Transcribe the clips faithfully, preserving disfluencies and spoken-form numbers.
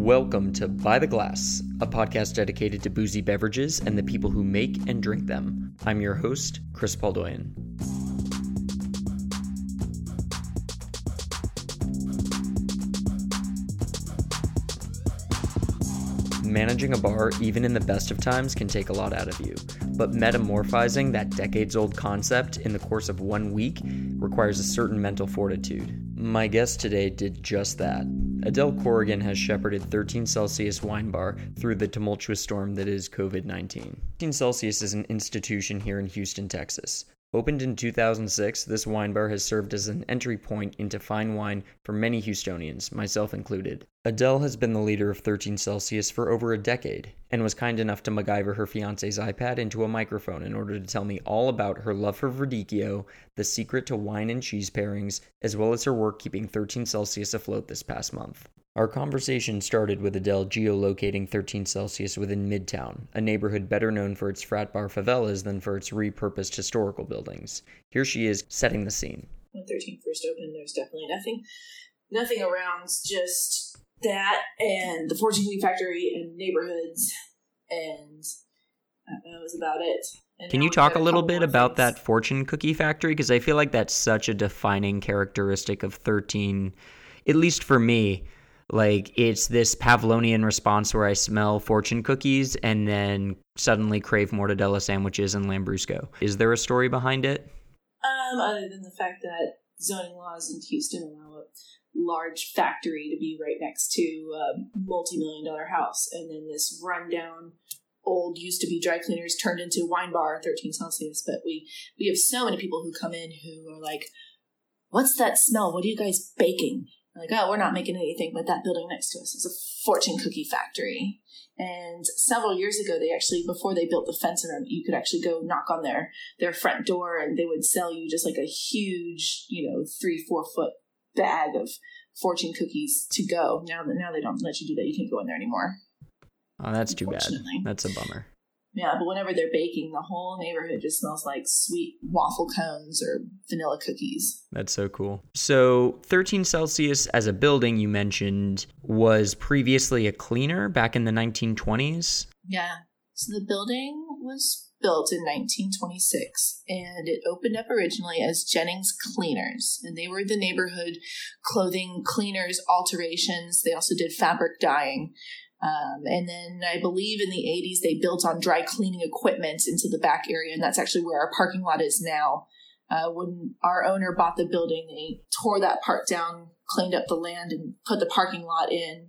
Welcome to By the Glass, a podcast dedicated to boozy beverages and the people who make and drink them. I'm your host, Chris Paul Doyen. Managing a bar, even in the best of times, can take a lot out of you. But metamorphizing that decades-old concept in the course of one week requires a certain mental fortitude. My guest today did just that. Adele Corrigan has shepherded thirteen Celsius Wine Bar through the tumultuous storm that is covid nineteen. thirteen Celsius is an institution here in Houston, Texas. Opened in two thousand six, this wine bar has served as an entry point into fine wine for many Houstonians, myself included. Adele has been the leader of thirteen Celsius for over a decade, and was kind enough to MacGyver her fiancé's iPad into a microphone in order to tell me all about her love for Verdicchio, the secret to wine and cheese pairings, as well as her work keeping thirteen Celsius afloat this past month. Our conversation started with Adele geolocating thirteen Celsius within Midtown, a neighborhood better known for its frat bar favelas than for its repurposed historical buildings. Here she is setting the scene. When thirteen first opened, there was definitely nothing, nothing around, just that and the Fortune Cookie Factory and neighborhoods, and that was about it. And can you talk a little bit about that Fortune Cookie Factory? Because I feel like that's such a defining characteristic of thirteen, at least for me. Like, it's this Pavlonian response where I smell fortune cookies and then suddenly crave mortadella sandwiches and Lambrusco. Is there a story behind it? Um, other than the fact that zoning laws in Houston allow a large factory to be right next to a multi-million dollar house. And then this rundown old used to be dry cleaners turned into a wine bar, thirteen Celsius. But we, we have so many people who come in who are like, what's that smell? What are you guys baking? Like, oh, we're not making anything, but that building next to us is a fortune cookie factory. And several years ago, they actually, before they built the fence around it, you could actually go knock on their, their front door and they would sell you just like a huge, you know, three, four foot bag of fortune cookies to go. Now that now they don't let you do that. You can't go in there anymore. Oh, that's too bad. That's a bummer. Yeah, but whenever they're baking, the whole neighborhood just smells like sweet waffle cones or vanilla cookies. That's so cool. So thirteen Celsius as a building, you mentioned, was previously a cleaner back in the nineteen twenties? Yeah. So the building was built in nineteen twenty-six, and it opened up originally as Jennings Cleaners, and they were the neighborhood clothing cleaners, alterations. They also did fabric dyeing. Um, and then I believe in the eighties, they built on dry cleaning equipment into the back area. And that's actually where our parking lot is now. Uh, when our owner bought the building, they tore that part down, cleaned up the land and put the parking lot in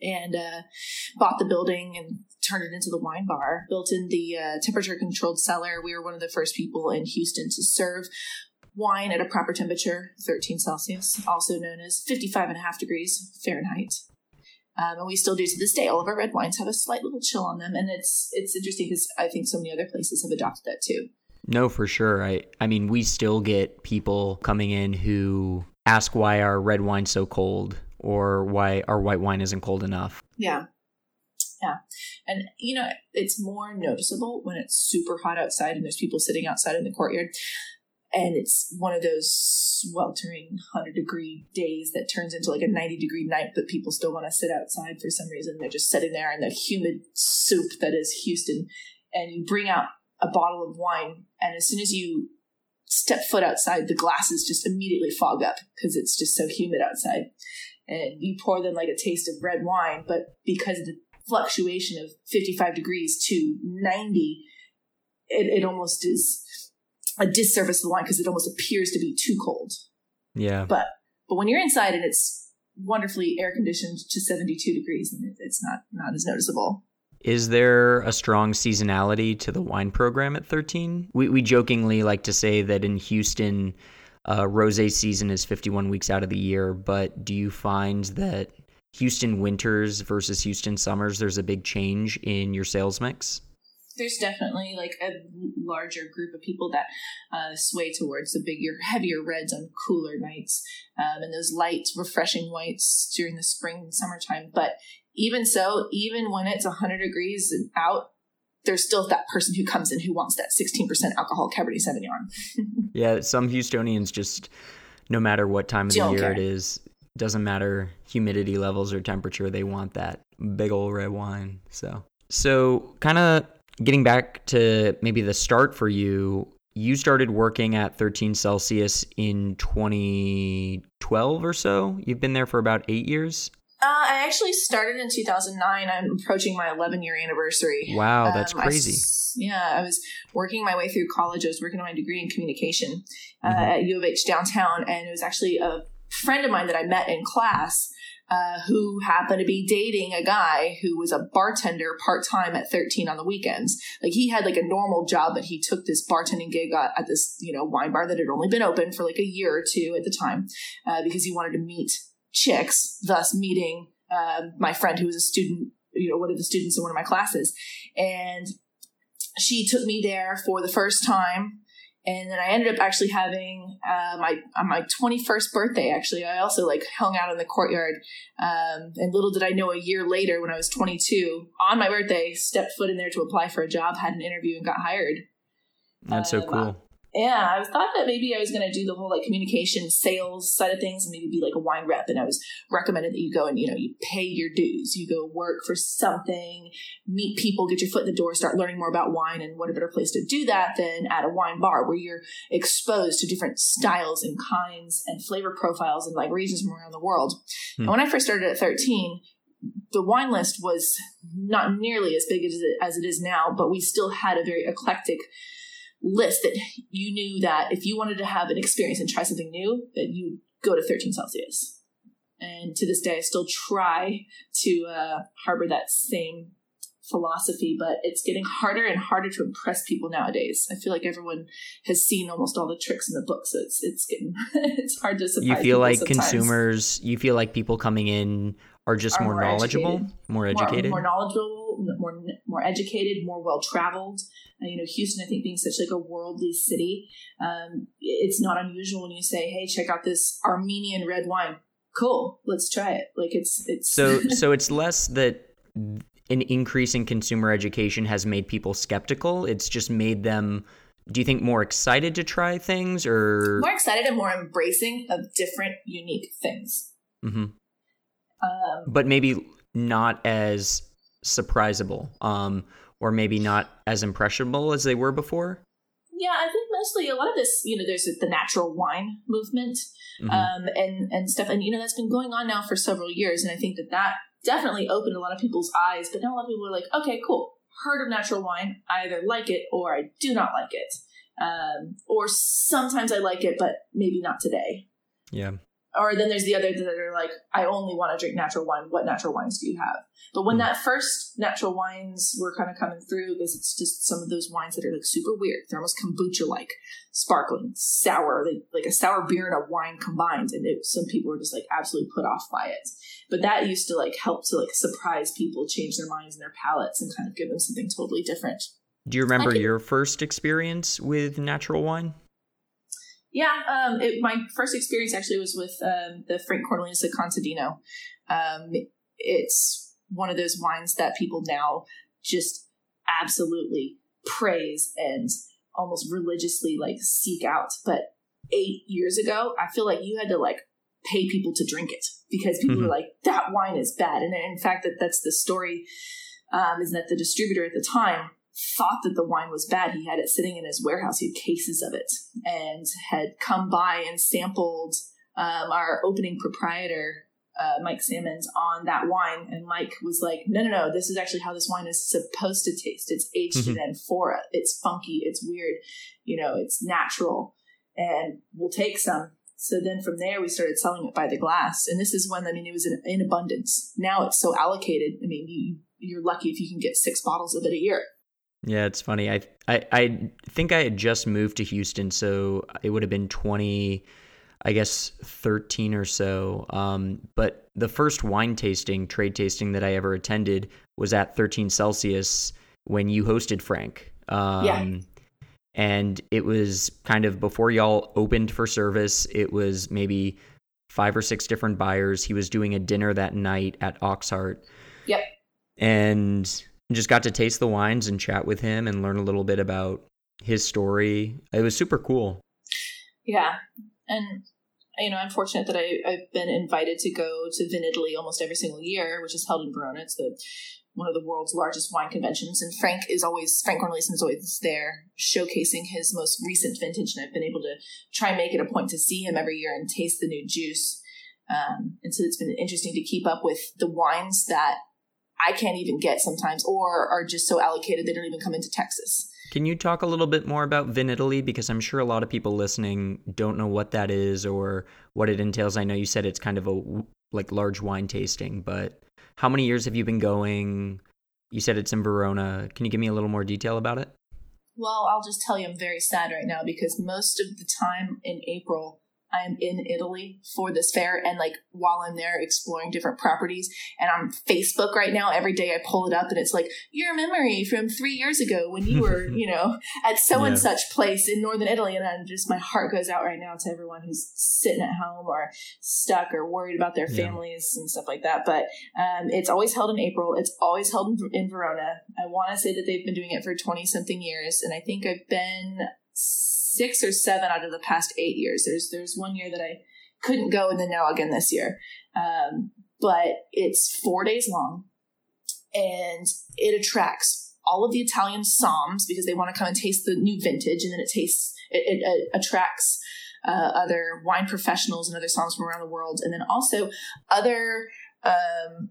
and uh, bought the building and turned it into the wine bar, built in the uh, temperature controlled cellar. We were one of the first people in Houston to serve wine at a proper temperature, thirteen Celsius, also known as fifty-five and a half degrees Fahrenheit. Um, and we still do to this day. All of our red wines have a slight little chill on them. And it's it's interesting because I think so many other places have adopted that too. No, for sure. I, I mean, we still get people coming in who ask why our red wine's so cold or why our white wine isn't cold enough. Yeah. Yeah. And, you know, it's more noticeable when it's super hot outside and there's people sitting outside in the courtyard. And it's one of those sweltering one hundred degree days that turns into like a ninety degree night, but people still want to sit outside for some reason. They're just sitting there in the humid soup that is Houston. And you bring out a bottle of wine, and as soon as you step foot outside, the glasses just immediately fog up because it's just so humid outside. And you pour them like a taste of red wine, but because of the fluctuation of fifty-five degrees to ninety, it, it almost is a disservice to the wine because it almost appears to be too cold. Yeah. But but when you're inside and it's wonderfully air conditioned to seventy-two degrees, and it's not, not as noticeable. Is there a strong seasonality to the wine program at thirteen? We we jokingly like to say that in Houston, uh, rosé season is fifty-one weeks out of the year, but do you find that Houston winters versus Houston summers, there's a big change in your sales mix? There's definitely like a larger group of people that uh, sway towards the bigger, heavier reds on cooler nights um, and those light, refreshing whites during the spring and summertime. But even so, even when it's one hundred degrees and out, there's still that person who comes in who wants that sixteen percent alcohol Cabernet Sauvignon. Yeah, some Houstonians just, no matter what time of the year care. It is, Doesn't matter humidity levels or temperature, they want that big old red wine. So, so kind of getting back to maybe the start for you, you started working at thirteen Celsius in twenty twelve or so. You've been there for about eight years. Uh, I actually started in two thousand nine. I'm approaching my eleven-year anniversary. Wow, that's um, crazy. I was, yeah, I was working my way through college. I was working on my degree in communication uh, mm-hmm. at U of H downtown, and it was actually a friend of mine that I met in class uh, who happened to be dating a guy who was a bartender part-time at thirteen on the weekends. Like, he had like a normal job, but he took this bartending gig at, at this, you know, wine bar that had only been open for like a year or two at the time uh, because he wanted to meet chicks, thus meeting uh, my friend who was a student, you know, one of the students in one of my classes. And she took me there for the first time. And then I ended up actually having uh, my on my twenty-first birthday, actually, I also like hung out in the courtyard. Um, and little did I know, a year later, when I was twenty-two, on my birthday, stepped foot in there to apply for a job, had an interview, and got hired. That's um, so cool. Yeah, I thought that maybe I was going to do the whole like communication sales side of things and maybe be like a wine rep. And I was recommended that you go and, you know, you pay your dues, you go work for something, meet people, get your foot in the door, start learning more about wine. And what a better place to do that than at a wine bar where you're exposed to different styles and kinds and flavor profiles and like regions from around the world. Hmm. And when I first started at thirteen, the wine list was not nearly as big as it, as it is now, but we still had a very eclectic list that you knew that if you wanted to have an experience and try something new, that you go to thirteen Celsius. And to this day, I still try to uh, harbor that same philosophy, but it's getting harder and harder to impress people nowadays. I feel like everyone has seen almost all the tricks in the books. So it's it's getting it's hard to surprise. You feel like sometimes. Consumers, you feel like people coming in are just are more, more knowledgeable, educated, more educated, more, more knowledgeable. More, more educated, more well-traveled. Uh, you know, Houston, I think, being such like a worldly city, um, it's not unusual when you say, "Hey, check out this Armenian red wine." Cool, let's try it. Like it's it's so so. It's less that an increase in consumer education has made people skeptical. It's just made them. Do you think more excited to try things, or more excited and more embracing of different, unique things? Mm-hmm. Um, but maybe not as surprisable um or maybe not as impressionable as they were before. Yeah, I think mostly a lot of this, you know, there's the natural wine movement mm-hmm. um and and stuff, and you know, that's been going on now for several years, and I think that that definitely opened a lot of people's eyes. But now a lot of people are like, okay, cool, heard of natural wine, I either like it or I do not like it, um or sometimes I like it but maybe not today. Yeah. Or then there's the other that are like, I only want to drink natural wine. What natural wines do you have? But when that first natural wines were kind of coming through, because it's just some of those wines that are like super weird. They're almost kombucha-like, sparkling, sour, they, like a sour beer and a wine combined. And it, some people were just like absolutely put off by it. But that used to like help to like surprise people, change their minds and their palates, and kind of give them something totally different. Do you remember your first experience with natural wine? Yeah, um, it, my first experience actually was with um, the Frank Cornelina Contadino. Um, it's one of those wines that people now just absolutely praise and almost religiously like seek out. But eight years ago, I feel like you had to like pay people to drink it, because people mm-hmm. were like, that wine is bad. And in fact, that that's the story um, is that the distributor at the time thought that the wine was bad. He had it sitting in his warehouse. He had cases of it, and had come by and sampled um, our opening proprietor, uh, Mike Sammons, on that wine. And Mike was like, no, no, no, this is actually how this wine is supposed to taste. It's aged mm-hmm. in amphora. It's funky. It's weird. You know, it's natural, and we'll take some. So then from there, we started selling it by the glass. And this is when, I mean, it was in, in abundance. Now it's so allocated. I mean, you, you're lucky if you can get six bottles of it a year. Yeah, it's funny. I, I I think I had just moved to Houston, so it would have been twenty, I guess thirteen or so. Um, but the first wine tasting, trade tasting that I ever attended was at thirteen Celsius when you hosted Frank. Um, yeah. And it was kind of before y'all opened for service. It was maybe five or six different buyers. He was doing a dinner that night at Oxheart. Yep. And just got to taste the wines and chat with him and learn a little bit about his story. It was super cool. Yeah. And you know, I'm fortunate that I, I've been invited to go to Vinitaly almost every single year, which is held in Verona. It's the, one of the world's largest wine conventions. And Frank is always, Frank Cornelina is always there showcasing his most recent vintage. And I've been able to try and make it a point to see him every year and taste the new juice. Um, and so it's been interesting to keep up with the wines that I can't even get sometimes, or are just so allocated they don't even come into Texas. Can you talk a little bit more about Vinitaly? Because I'm sure a lot of people listening don't know what that is or what it entails. I know you said it's kind of a like large wine tasting, but how many years have you been going? You said it's in Verona. Can you give me a little more detail about it? Well, I'll just tell you I'm very sad right now because most of the time in April, I'm in Italy for this fair, and like while I'm there exploring different properties, and on Facebook right now, every day I pull it up and it's like your memory from three years ago when you were, you know, at so yeah. and such place in northern Italy. And I'm just, my heart goes out right now to everyone who's sitting at home or stuck or worried about their families yeah. and stuff like that. But um, it's always held in April. It's always held in, in Verona. I want to say that they've been doing it for twenty something years. And I think I've been six or seven out of the past eight years. There's there's one year that I couldn't go, and then now again this year. Um, but it's four days long, and it attracts all of the Italian somms because they want to come and taste the new vintage, and then it tastes it, it, it attracts uh, other wine professionals and other somms from around the world, and then also other um,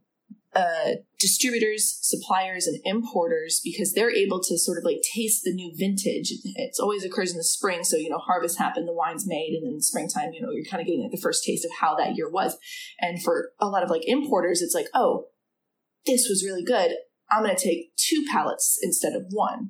uh, distributors, suppliers, and importers, because they're able to sort of like taste the new vintage. It's always occurs in the spring. So, you know, harvest happened, the wine's made, and then springtime, you know, you're kind of getting like the first taste of how that year was. And for a lot of like importers, it's like, oh, this was really good. I'm going to take two pallets instead of one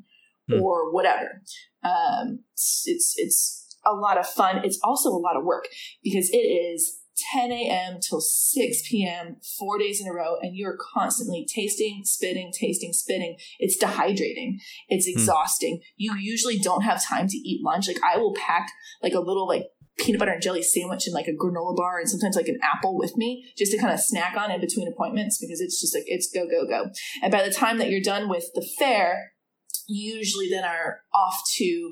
hmm. or whatever. Um, it's, it's a lot of fun. It's also a lot of work because it is ten a.m. till six p.m. four days in a row, and you're constantly tasting, spitting, tasting, spitting. It's dehydrating. It's exhausting. Mm. You usually don't have time to eat lunch. Like I will pack like a little like peanut butter and jelly sandwich and like a granola bar and sometimes like an apple with me just to kind of snack on in between appointments because it's just like it's go, go, go. And by the time that you're done with the fair, you usually then are off to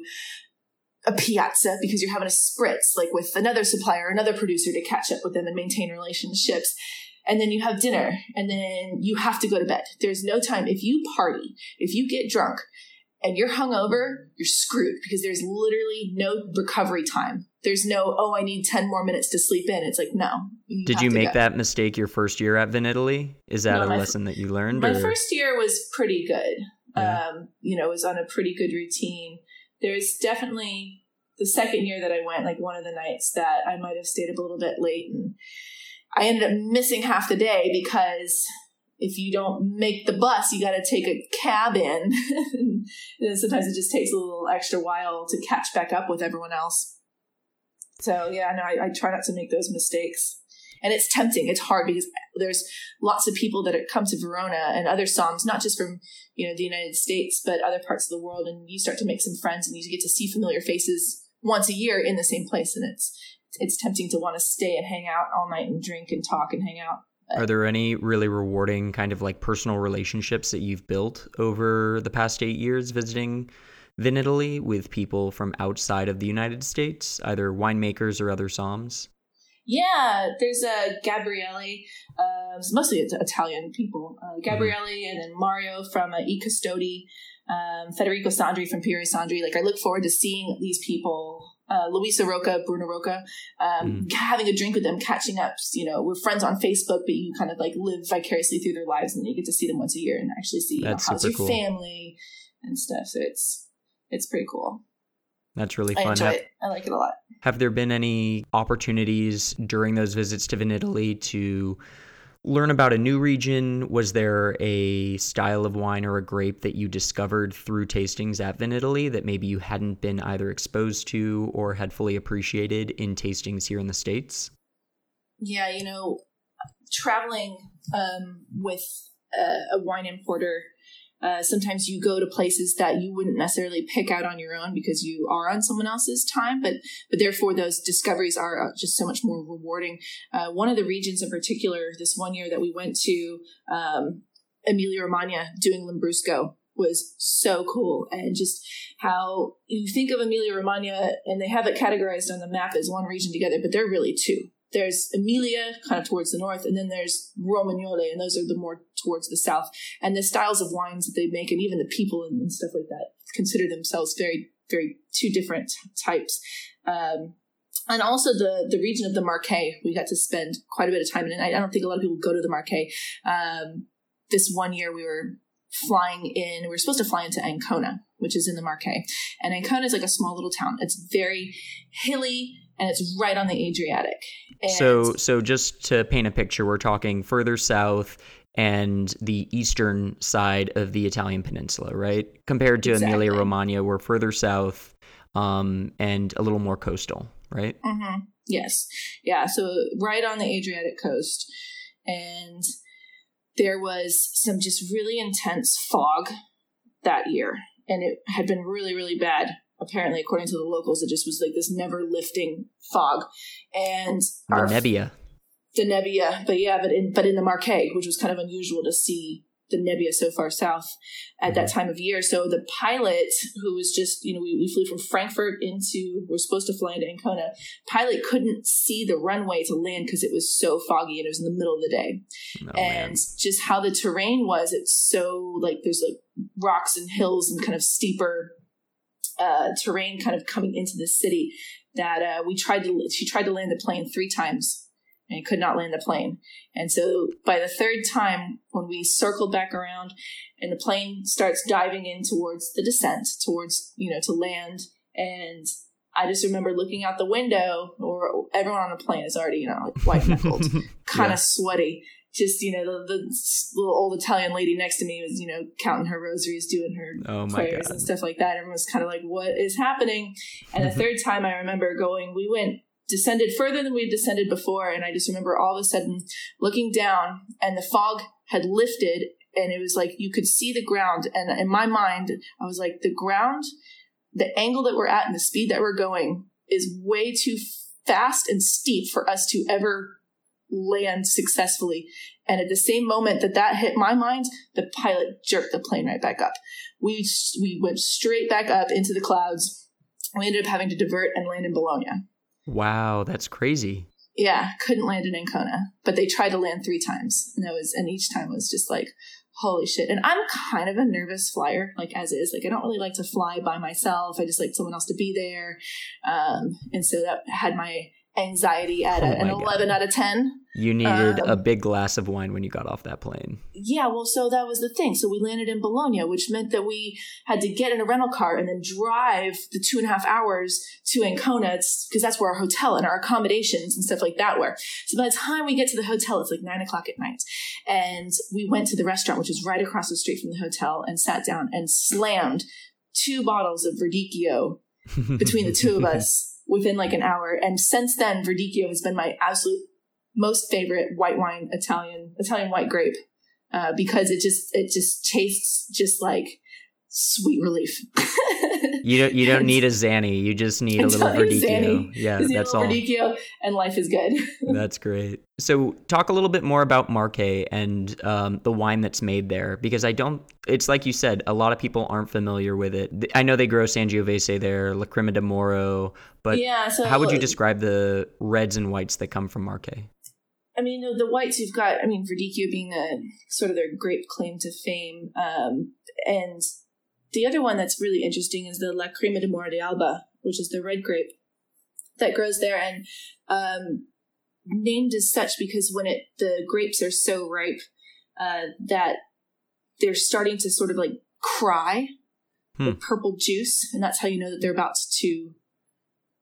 a piazza because you're having a spritz like with another supplier, another producer to catch up with them and maintain relationships. And then you have dinner and then you have to go to bed. There's no time. If you party, if you get drunk and you're hungover, you're screwed because there's literally no recovery time. There's no, oh, I need ten more minutes to sleep in. It's like, no. You Did you make go. that mistake your first year at Vinitaly? Is that no, a lesson f- that you learned? My or? first year was pretty good. Yeah. Um, you know, it was on a pretty good routine. There's definitely the second year that I went, like one of the nights that I might have stayed up a little bit late, and I ended up missing half the day because if you don't make the bus, you got to take a cab in. And then sometimes it just takes a little extra while to catch back up with everyone else. So yeah, no, I, I try not to make those mistakes. And it's tempting. It's hard because there's lots of people that come to Verona and other somms, not just from, you know, the United States, but other parts of the world. And you start to make some friends and you get to see familiar faces once a year in the same place. And it's, it's tempting to want to stay and hang out all night and drink and talk and hang out. But are there any really rewarding kind of like personal relationships that you've built over the past eight years visiting Vinitaly with people from outside of the United States, either winemakers or other somms? Yeah, there's uh, Gabriele, uh, it's mostly it's Italian people, uh, Gabriele and then Mario from uh, E. Custodi, um, Federico Sandri from Pieri Sandri. Like I look forward to seeing these people, uh, Luisa Rocca, Bruno Rocca, um, mm. having a drink with them, catching up. You know, we're friends on Facebook, but you kind of like live vicariously through their lives and you get to see them once a year and actually see, you know, how's your cool. family and stuff. So it's, it's pretty cool. That's really fun. I enjoy have, it. I like it a lot. Have there been any opportunities during those visits to Vinitaly to learn about a new region? Was there a style of wine or a grape that you discovered through tastings at Vinitaly that maybe you hadn't been either exposed to or had fully appreciated in tastings here in the States? Yeah, you know, traveling um, with a, a wine importer, Uh, sometimes you go to places that you wouldn't necessarily pick out on your own because you are on someone else's time, but but therefore those discoveries are just so much more rewarding. Uh, one of the regions in particular, this one year that we went to um, Emilia-Romagna doing Lambrusco, was so cool. And just how you think of Emilia-Romagna, and they have it categorized on the map as one region together, but they're really two. There's Emilia, kind of towards the north, and then there's Romagnoli, and those are the more towards the south. And the styles of wines that they make, and even the people and, and stuff like that, consider themselves very, very two different types. Um, and also the the region of the Marche, we got to spend quite a bit of time in. And I, I don't think a lot of people go to the Marche. Um, this one year we were flying in, we were supposed to fly into Ancona, which is in the Marche. And Ancona is like a small little town. It's very hilly, and it's right on the Adriatic. And so, so just to paint a picture, we're talking further south and the eastern side of the Italian peninsula, right? Compared to exactly. Emilia-Romagna, we're further south um, and a little more coastal, right? Mm-hmm. Yes. Yeah, so right on the Adriatic coast. And there was some just really intense fog that year. And it had been really, really bad. Apparently, according to the locals, it just was like this never lifting fog, and the our, nebbia, the nebbia. But yeah, but in but in the Marche, which was kind of unusual to see the nebbia so far south at that time of year. So the pilot, who was just you know we, we flew from Frankfurt into we're supposed to fly into Ancona. Pilot couldn't see the runway to land because it was so foggy, and it was in the middle of the day, oh, and man. Just how the terrain was. It's so like there's like rocks and hills and kind of steeper. Uh, terrain kind of coming into the city that uh, we tried to, she tried to land the plane three times and could not land the plane. And so by the third time, when we circled back around and the plane starts diving in towards the descent, towards, you know, to land. And I just remember looking out the window, or everyone on the plane is already, you know, like white knuckled, kind of yeah. sweaty. Just, you know, the, the little old Italian lady next to me was, you know, counting her rosaries, doing her oh prayers God. And stuff like that. Everyone was kind of like, what is happening? And the third time I remember going, we went, descended further than we had descended before. And I just remember all of a sudden looking down, and the fog had lifted, and it was like you could see the ground. And in my mind, I was like, the ground, the angle that we're at and the speed that we're going is way too fast and steep for us to ever land successfully. And at the same moment that that hit my mind, the pilot jerked the plane right back up. We we went straight back up into the clouds. We ended up having to divert and land in Bologna. Wow, that's crazy. Yeah, couldn't land in Ancona, but they tried to land three times, and that was and each time was just like, holy shit. And I'm kind of a nervous flyer, like as is. Like I don't really like to fly by myself. I just like someone else to be there. Um, and so that had my anxiety at oh a, an God. eleven out of ten. You needed um, a big glass of wine when you got off that plane. Yeah, well, so that was the thing. So we landed in Bologna, which meant that we had to get in a rental car and then drive the two and a half hours to Ancona, because that's where our hotel and our accommodations and stuff like that were. So by the time we get to the hotel, it's like nine o'clock at night. And we went to the restaurant, which is right across the street from the hotel, and sat down and slammed two bottles of Verdicchio between the two of us. Within like an hour. And since then, Verdicchio has been my absolute most favorite white wine, Italian, Italian white grape, uh, because it just, it just tastes just like sweet relief. you don't, you don't need a Zanny. You just need a little Verdicchio. Yeah, that's all. Verdicchio, and life is good. That's great. So talk a little bit more about Marche and um, the wine that's made there, because I don't, it's like you said, a lot of people aren't familiar with it. I know they grow Sangiovese there, Lacrima di Morro, but yeah, so, how would you describe the reds and whites that come from Marche? I mean, the, the whites you've got, I mean, Verdicchio being the sort of their grape claim to fame. Um, and the other one that's really interesting is the Lacrima di Morro d'Alba, which is the red grape that grows there, and um, named as such because when it the grapes are so ripe uh, that they're starting to sort of like cry hmm. the purple juice, and that's how you know that they're about to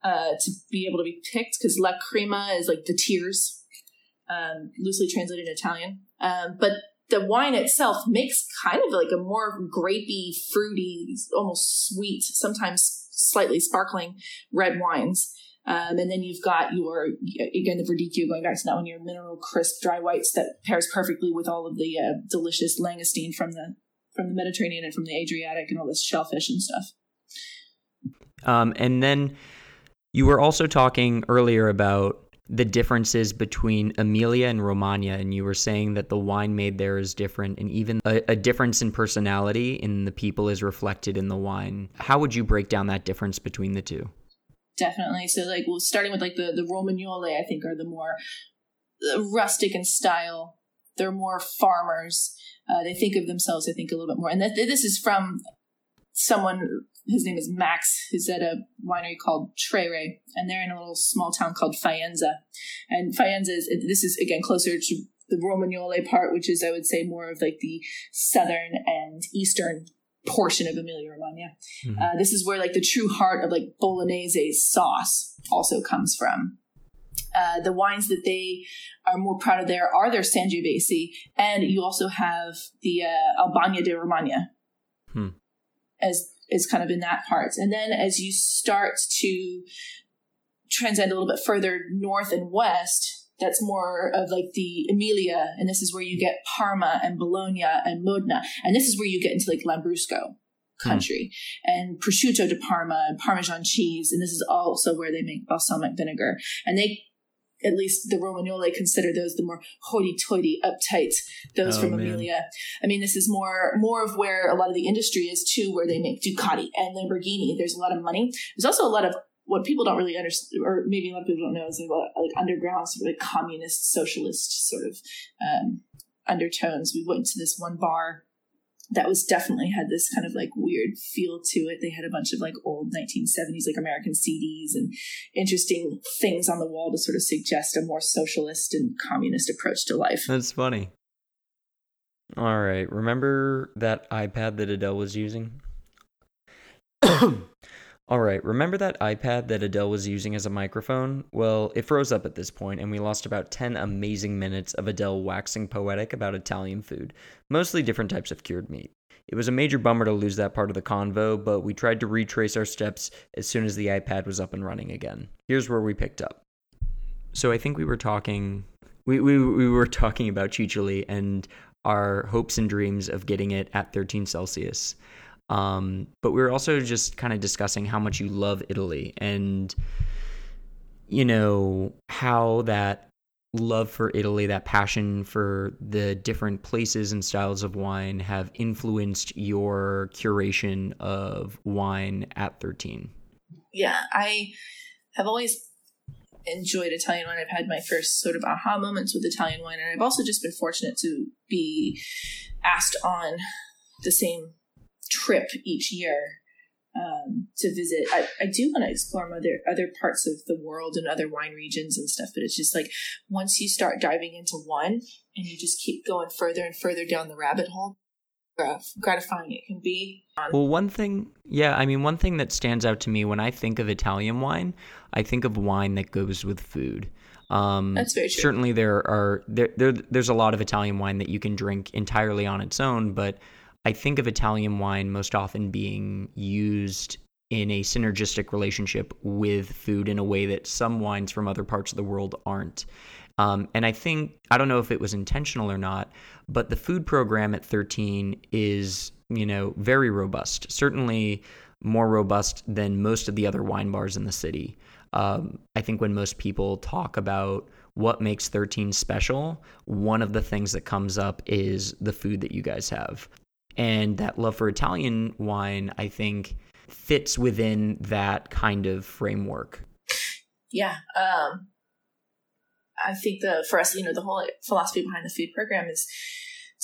uh, to be able to be picked, because Lacrima is like the tears, um, loosely translated in Italian, um, but. The wine itself makes kind of like a more grapey, fruity, almost sweet, sometimes slightly sparkling red wines. Um, and then you've got your, again, the Verdicchio, going back to that one, your mineral crisp dry whites that pairs perfectly with all of the uh, delicious langoustine from the from the Mediterranean and from the Adriatic and all this shellfish and stuff. Um, and then you were also talking earlier about the differences between Emilia and Romagna, and you were saying that the wine made there is different, and even a, a difference in personality in the people is reflected in the wine. How would you break down that difference between the two? Definitely. So, like, well, starting with, like, the, the Romagnoli, I think, are the more rustic in style. They're more farmers. Uh, they think of themselves, I think, a little bit more. And that, this is from someone... His name is Max, who's at a winery called Trere, and they're in a little small town called Faenza. And Faenza is, this is, again, closer to the Romagnoli part, which is, I would say, more of like the southern and eastern portion of Emilia-Romagna. Mm-hmm. Uh, this is where like the true heart of like Bolognese sauce also comes from. Uh, the wines that they are more proud of there are their Sangiovese, and you also have the uh, Albagna de Romagna. Hmm. As is kind of in that part. And then as you start to transcend a little bit further north and west, that's more of like the Emilia. And this is where you get Parma and Bologna and Modena. And this is where you get into like Lambrusco country hmm. and prosciutto di Parma and Parmesan cheese. And this is also where they make balsamic vinegar. And they, at least the Romagnoli, consider those the more hoity-toity, uptight, those oh, from man. Emilia. I mean, this is more more of where a lot of the industry is, too, where they make Ducati and Lamborghini. There's a lot of money. There's also a lot of what people don't really understand, or maybe a lot of people don't know, is like, like underground, sort of like communist, socialist sort of um, undertones. We went to this one bar that was definitely had this kind of like weird feel to it. They had a bunch of like old nineteen seventies, like American C Ds and interesting things on the wall to sort of suggest a more socialist and communist approach to life. That's funny. All right. Remember that iPad that Adele was using? All right. Remember that iPad that Adele was using as a microphone? Well, it froze up at this point, and we lost about ten amazing minutes of Adele waxing poetic about Italian food, mostly different types of cured meat. It was a major bummer to lose that part of the convo, but we tried to retrace our steps as soon as the iPad was up and running again. Here's where we picked up. So I think we were talking... We, we, we were talking about Ciccioli and our hopes and dreams of getting it at thirteen Celsius. Um, but we were also just kind of discussing how much you love Italy and, you know, how that love for Italy, that passion for the different places and styles of wine have influenced your curation of wine at thirteen. Yeah, I have always enjoyed Italian wine. I've had my first sort of aha moments with Italian wine, and I've also just been fortunate to be asked on the same trip each year um, to visit. I, I do want to explore other other parts of the world and other wine regions and stuff, but it's just like once you start diving into one and you just keep going further and further down the rabbit hole, gratifying it can be. Well, one thing, yeah, I mean, one thing that stands out to me when I think of Italian wine, I think of wine that goes with food. Um, That's very true. Certainly there are, there, there there's a lot of Italian wine that you can drink entirely on its own, but I think of Italian wine most often being used in a synergistic relationship with food in a way that some wines from other parts of the world aren't. Um, and I think, I don't know if it was intentional or not, but the food program at thirteen is, you know, very robust, certainly more robust than most of the other wine bars in the city. Um, I think when most people talk about what makes thirteen special, one of the things that comes up is the food that you guys have. And that love for Italian wine, I think, fits within that kind of framework. Yeah. Um, I think the for us, you know, the whole philosophy behind the food program is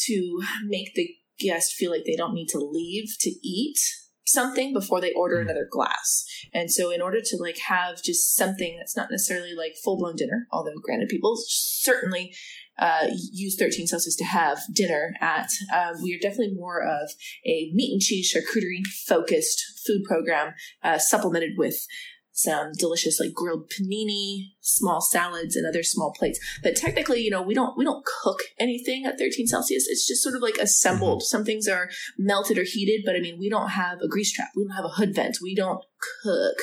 to make the guest feel like they don't need to leave to eat something before they order mm-hmm. another glass. And so in order to like have just something that's not necessarily like full-blown dinner, although granted people certainly uh, use thirteen Celsius to have dinner at, uh, we are definitely more of a meat and cheese charcuterie focused food program, uh, supplemented with some delicious like grilled panini, small salads, and other small plates. But technically, you know, we don't we don't cook anything at thirteen Celsius. It's just sort of like assembled. Mm-hmm. Some things are melted or heated, but I mean, we don't have a grease trap. We don't have a hood vent. We don't cook.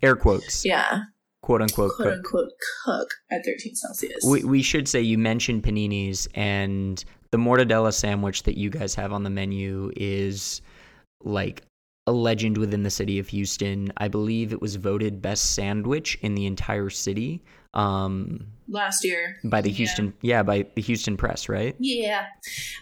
Air quotes. Yeah. Quote unquote. Quote cook. unquote cook at thirteen Celsius. We we should say you mentioned paninis, and the mortadella sandwich that you guys have on the menu is like a legend within the city of Houston. I believe it was voted best sandwich in the entire city um, last year by the Houston, yeah. yeah, by the Houston Press, right? Yeah,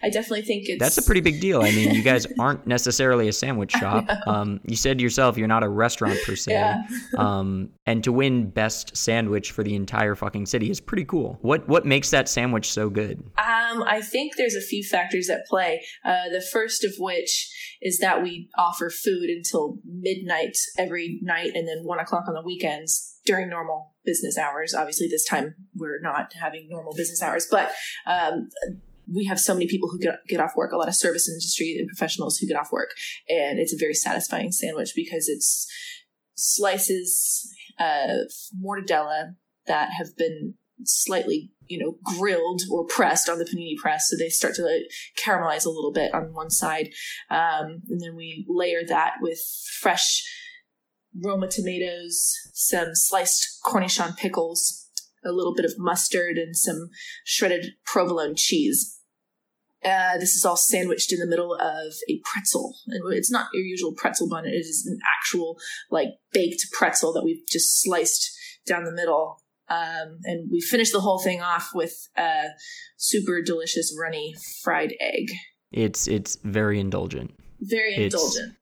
I definitely think it's that's a pretty big deal. I mean, you guys aren't necessarily a sandwich shop. Um, you said yourself, you're not a restaurant per se. Yeah. um, and to win best sandwich for the entire fucking city is pretty cool. What what makes that sandwich so good? Um, I think there's a few factors at play. Uh, the first of which is that we offer food until midnight every night, and then one o'clock on the weekends. During normal business hours. Obviously this time we're not having normal business hours, but um, we have so many people who get, get off work, a lot of service industry and professionals who get off work. And it's a very satisfying sandwich because it's slices of mortadella that have been slightly, you know, grilled or pressed on the panini press. So they start to like, caramelize a little bit on one side. Um, and then we layer that with fresh Roma tomatoes, some sliced cornichon pickles, a little bit of mustard, and some shredded provolone cheese. Uh, this is all sandwiched in the middle of a pretzel. And it's not your usual pretzel bun. It is an actual, like, baked pretzel that we've just sliced down the middle. Um, and we finish the whole thing off with a super delicious runny fried egg. It's, it's very indulgent. Very it's- indulgent.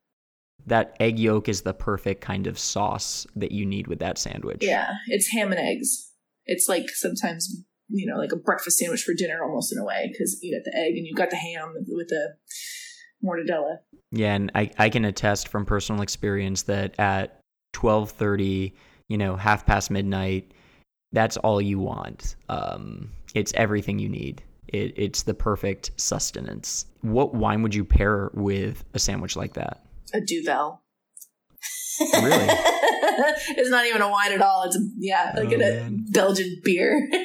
That egg yolk is the perfect kind of sauce that you need with that sandwich. Yeah, it's ham and eggs. It's like sometimes, you know, like a breakfast sandwich for dinner almost in a way because you got the egg and you got the ham with the mortadella. Yeah, and I, I can attest from personal experience that at twelve thirty, you know, half past midnight, that's all you want. Um, it's everything you need. It, it's the perfect sustenance. What wine would you pair with a sandwich like that? A Duvel. Really? It's not even a wine at all. It's, yeah, like oh, a, a Belgian beer. You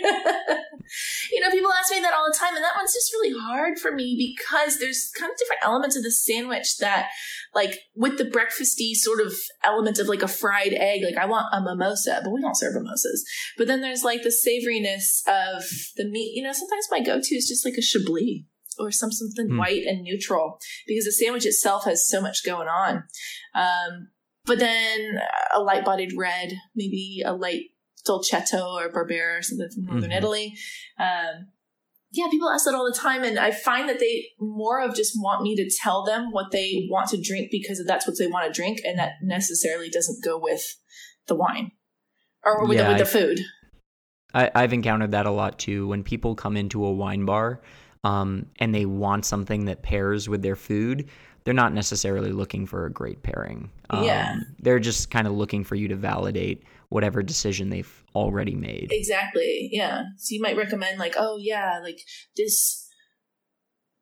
know, people ask me that all the time, and that one's just really hard for me because there's kind of different elements of the sandwich that, like, with the breakfasty sort of element of, like, a fried egg, like, I want a mimosa, but we don't serve mimosas. But then there's, like, the savoriness of the meat. You know, sometimes my go-to is just, like, a Chablis. Or some something mm. white and neutral because the sandwich itself has so much going on. Um, but then a light-bodied red, maybe a light dolcetto or Barbera or something from Northern mm-hmm. Italy. Um, yeah, people ask that all the time, and I find that they more of just want me to tell them what they want to drink because that's what they want to drink, and that necessarily doesn't go with the wine or with, yeah, the, with I, the food. I, I've encountered that a lot too. When people come into a wine bar – Um, and they want something that pairs with their food, they're not necessarily looking for a great pairing. Um, yeah. They're just kind of looking for you to validate whatever decision they've already made. Exactly. Yeah. So you might recommend like, oh yeah, like this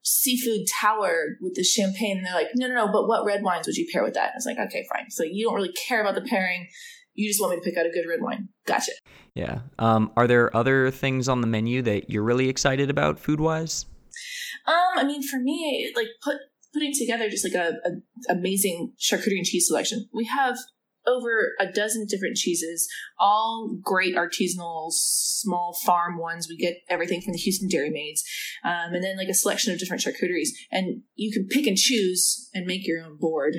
seafood tower with the champagne. And they're like, no, no, no, but what red wines would you pair with that? And I was like, okay, fine. So you don't really care about the pairing. You just want me to pick out a good red wine. Gotcha. Yeah. Um, are there other things on the menu that you're really excited about food-wise? Um, I mean, for me, like put, putting together just like a, a amazing charcuterie and cheese selection. We have over a dozen different cheeses, all great artisanal, small farm ones. We get everything from the Houston Dairy Maids. Um, and then like a selection of different charcuteries. And you can pick and choose and make your own board.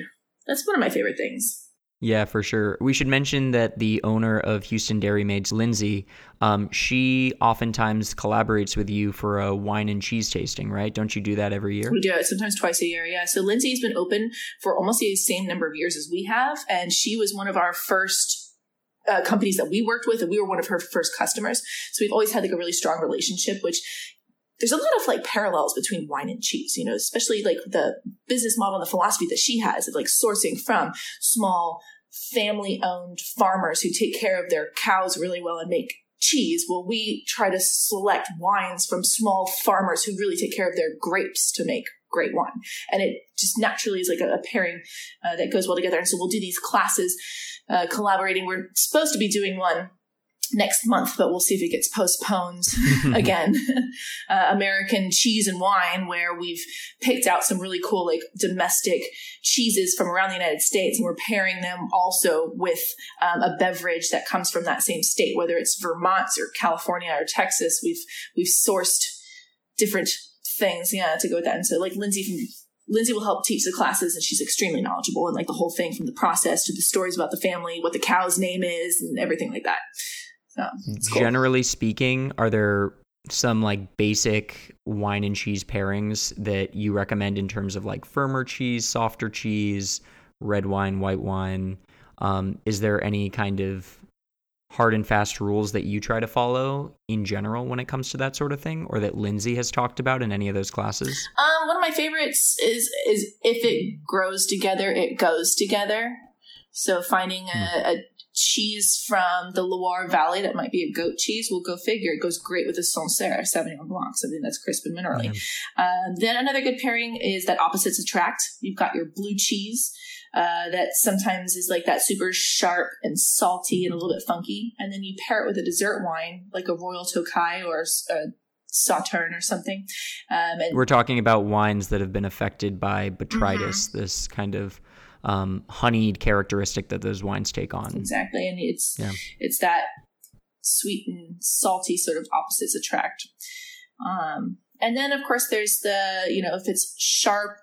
That's one of my favorite things. Yeah, for sure. We should mention that the owner of Houston Dairy Maids, Lindsay, um, she oftentimes collaborates with you for a wine and cheese tasting, right? Don't you do that every year? We do it sometimes twice a year, yeah. So Lindsay's been open for almost the same number of years as we have, and she was one of our first uh, companies that we worked with, and we were one of her first customers. So we've always had like a really strong relationship, which there's a lot of like parallels between wine and cheese, you know, especially like the business model and the philosophy that she has of like sourcing from small family owned farmers who take care of their cows really well and make cheese. Well, we try to select wines from small farmers who really take care of their grapes to make great wine. And it just naturally is like a, a pairing uh, that goes well together. And so we'll do these classes uh, collaborating. We're supposed to be doing one next month, but we'll see if it gets postponed again. uh, American cheese and wine, where we've picked out some really cool like domestic cheeses from around the United States, and we're pairing them also with um, a beverage that comes from that same state, whether it's Vermont or California or Texas. We've we've sourced different things, yeah, to go with that. And so, like Lindsay from Lindsay will help teach the classes, and she's extremely knowledgeable and like the whole thing from the process to the stories about the family, what the cow's name is, and everything like that. So it's cool. Generally speaking, are there some like basic wine and cheese pairings that you recommend in terms of like firmer cheese, softer cheese, red wine, white wine? Um, is there any kind of hard and fast rules that you try to follow in general when it comes to that sort of thing, or that Lindsay has talked about in any of those classes? Um, one of my favorites is is if it grows together, it goes together. So finding a, a cheese from the Loire Valley that might be a goat cheese, we'll go figure. It goes great with a Sancerre, Sauvignon Blanc, something that's crisp and minerally. Mm-hmm. Um, then another good pairing is that opposites attract. You've got your blue cheese uh, that sometimes is like that super sharp and salty and a little bit funky. And then you pair it with a dessert wine, like a Royal Tokai or a Sauterne or something. Um, and- We're talking about wines that have been affected by botrytis, mm-hmm. this kind of Um, honeyed characteristic that those wines take on. Exactly. And it's yeah. it's that sweet and salty sort of opposites attract. Um, and then, of course, there's the, you know, if it's sharp,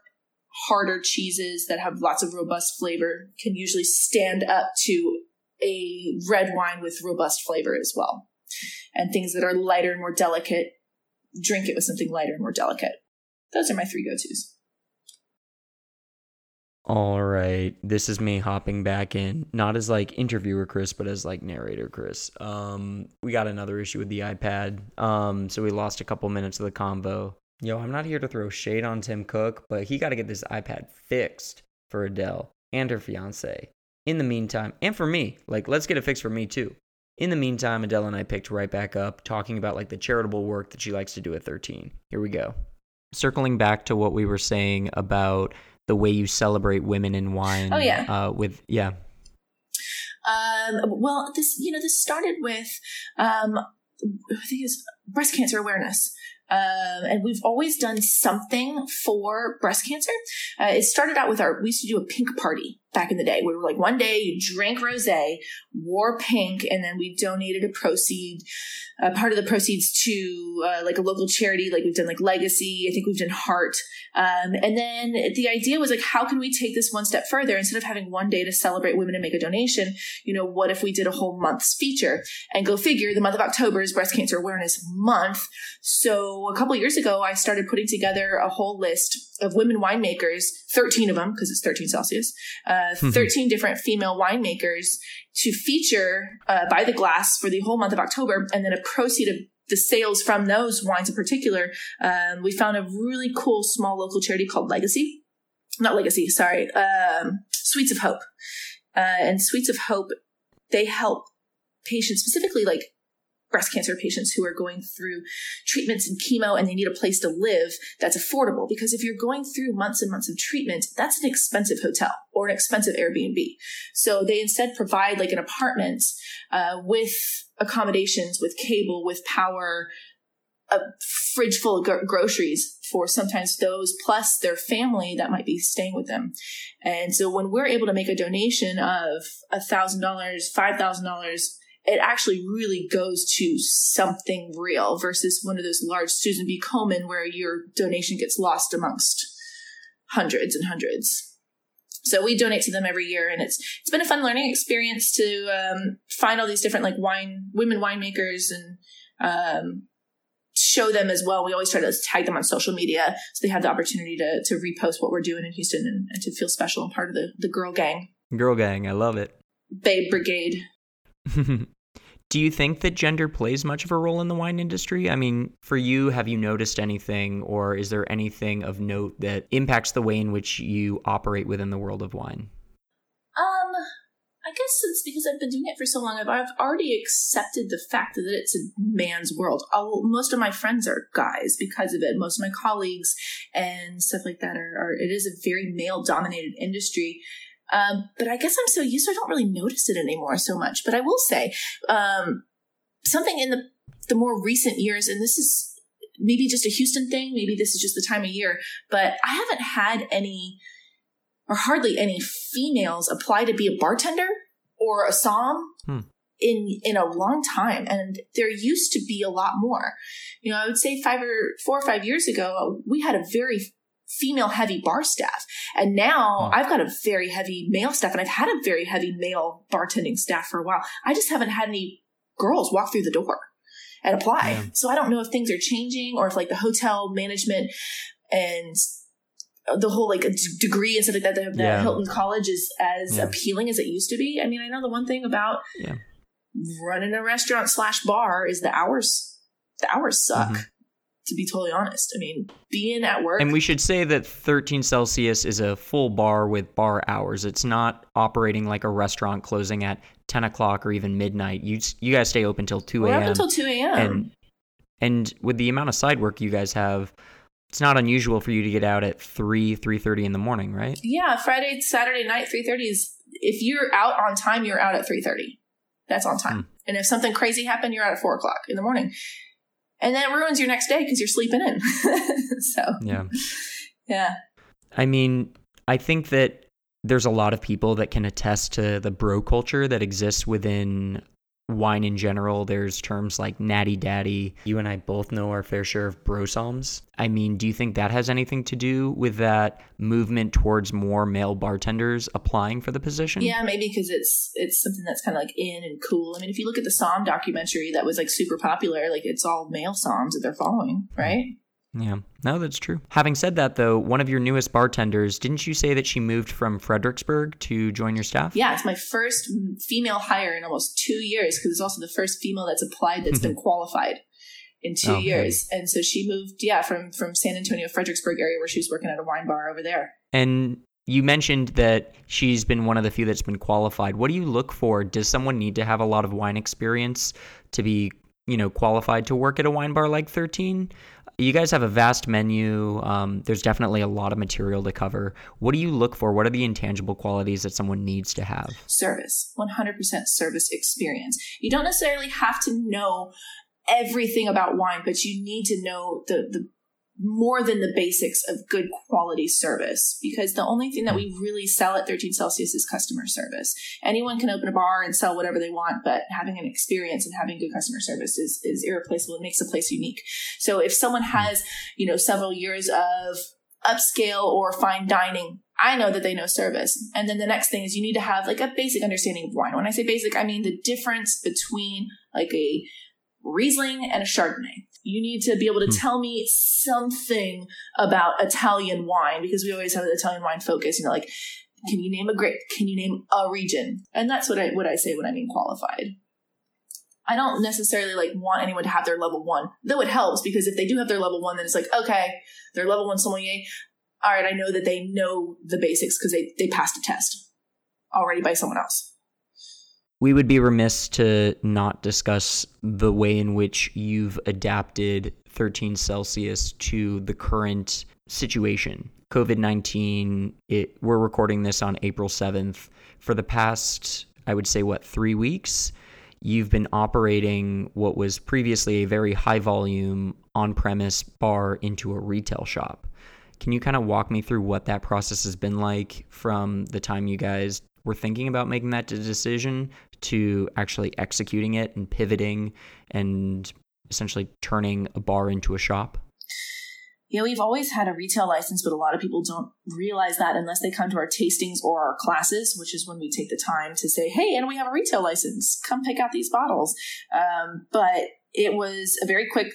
harder cheeses that have lots of robust flavor can usually stand up to a red wine with robust flavor as well. And things that are lighter and more delicate, drink it with something lighter and more delicate. Those are my three go-tos. All right, this is me hopping back in, not as like interviewer Chris, but as like narrator Chris. Um, we got another issue with the iPad, um, so we lost a couple minutes of the combo. Yo, I'm not here to throw shade on Tim Cook, but he got to get this iPad fixed for Adele and her fiance. In the meantime, and for me, like let's get it fixed for me too. In the meantime, Adele and I picked right back up, talking about like the charitable work that she likes to do at thirteen. Here we go. Circling back to what we were saying about the way you celebrate women in wine. Oh, yeah. Uh, with, yeah. Um, well, this, you know, this started with, um, I think it was breast cancer awareness. Um, and we've always done something for breast cancer. Uh, it started out with our, we used to do a pink party back in the day. We were like, one day you drank rosé, wore pink, and then we donated a proceed, uh, part of the proceeds to uh, like a local charity. Like we've done like Legacy. I think we've done Heart. Um, and then the idea was like, how can we take this one step further? Instead of having one day to celebrate women and make a donation, you know, what if we did a whole month's feature? And go figure, the month of October is Breast Cancer Awareness Month. So a couple of years ago, I started putting together a whole list of women winemakers, thirteen of them, because it's thirteen Celsius, uh, thirteen different female winemakers to feature uh, by the glass for the whole month of October. And then a proceed of the sales from those wines in particular, um, we found a really cool small local charity called Legacy, not Legacy, sorry, um, Sweets of Hope. Uh, and Sweets of Hope, they help patients specifically like breast cancer patients who are going through treatments and chemo and they need a place to live that's affordable. Because if you're going through months and months of treatment, that's an expensive hotel or an expensive Airbnb. So they instead provide like an apartment uh, with accommodations, with cable, with power, a fridge full of gr- groceries for sometimes those plus their family that might be staying with them. And so when we're able to make a donation of one thousand dollars, five thousand dollars, it actually really goes to something real versus one of those large Susan B. Komen where your donation gets lost amongst hundreds and hundreds. So we donate to them every year, and it's it's been a fun learning experience to um, find all these different like wine women winemakers and um, show them as well. We always try to tag them on social media so they have the opportunity to to repost what we're doing in Houston and, and to feel special and part of the the girl gang. Girl gang, I love it. Babe brigade. Do you think that gender plays much of a role in the wine industry? I mean, for you, have you noticed anything, or is there anything of note that impacts the way in which you operate within the world of wine? Um, I guess it's because I've been doing it for so long. I've, I've already accepted the fact that it's a man's world. I'll, most of my friends are guys because of it. Most of my colleagues and stuff like that are, are it is a very male-dominated industry. Um, but I guess I'm so used to it, I don't really notice it anymore so much. But I will say um, something in the, the more recent years, and this is maybe just a Houston thing, maybe this is just the time of year, but I haven't had any or hardly any females apply to be a bartender or a som hmm. in in a long time. And there used to be a lot more. You know, I would say five or four or five years ago, we had a very female heavy bar staff. And now I've got a very heavy male staff, and I've had a very heavy male bartending staff for a while. I just haven't had any girls walk through the door and apply. Yeah. So I don't know if things are changing or if like the hotel management and the whole like degree and stuff like that that yeah. Hilton College is as yeah. appealing as it used to be. I mean, I know the one thing about yeah. running a restaurant slash bar is the hours. The hours suck. Mm-hmm. To be totally honest, I mean, being at work. And we should say that thirteen Celsius is a full bar with bar hours. It's not operating like a restaurant closing at ten o'clock or even midnight. You you guys stay open till two a.m. We're up until two a.m. And, and with the amount of side work you guys have, it's not unusual for you to get out at three, three thirty in the morning, right? Yeah, Friday, Saturday night, three thirty is, if you're out on time, you're out at three thirty. That's on time. Mm. And if something crazy happened, you're out at four o'clock in the morning. And then it ruins your next day because you're sleeping in. So, yeah. Yeah. I mean, I think that there's a lot of people that can attest to the bro culture that exists within wine in general. There's terms like natty daddy. You and I both know our fair share of bro psalms. I mean, do you think that has anything to do with that movement towards more male bartenders applying for the position? Yeah, maybe because it's it's something that's kind of like in and cool. I mean, if you look at the psalm documentary that was like super popular, like it's all male psalms that they're following, right? Yeah, no, that's true. Having said that, though, one of your newest bartenders, didn't you say that she moved from Fredericksburg to join your staff? Yeah, it's my first female hire in almost two years because it's also the first female that's applied that's been qualified in two okay. years. And so she moved, yeah, from, from San Antonio, Fredericksburg area where she was working at a wine bar over there. And you mentioned that she's been one of the few that's been qualified. What do you look for? Does someone need to have a lot of wine experience to be, you know, qualified to work at a wine bar like thirteen? You guys have a vast menu. Um, there's definitely a lot of material to cover. What do you look for? What are the intangible qualities that someone needs to have? Service, one hundred percent service experience. You don't necessarily have to know everything about wine, but you need to know the, the more than the basics of good quality service, because the only thing that we really sell at thirteen Celsius is customer service. Anyone can open a bar and sell whatever they want, but having an experience and having good customer service is, is irreplaceable. It makes a place unique. So if someone has, you know, several years of upscale or fine dining, I know that they know service. And then the next thing is you need to have like a basic understanding of wine. When I say basic, I mean the difference between like a Riesling and a Chardonnay. You need to be able to tell me something about Italian wine, because we always have an Italian wine focus, you know, like, can you name a grape? Can you name a region? And that's what I what I say when I mean qualified. I don't necessarily like want anyone to have their level one, though it helps, because if they do have their level one, then it's like, okay, they're level one sommelier. All right, I know that they know the basics because they, they passed a test already by someone else. We would be remiss to not discuss the way in which you've adapted thirteen Celsius to the current situation. COVID nineteen, it, we're recording this on April seventh. For the past, I would say, what, three weeks, you've been operating what was previously a very high volume on-premise bar into a retail shop. Can you kind of walk me through what that process has been like from the time you guys were thinking about making that decision to actually executing it and pivoting and essentially turning a bar into a shop? Yeah, we've always had a retail license, but a lot of people don't realize that unless they come to our tastings or our classes, which is when we take the time to say, hey, and we have a retail license. Come pick out these bottles. Um, but it was a very quick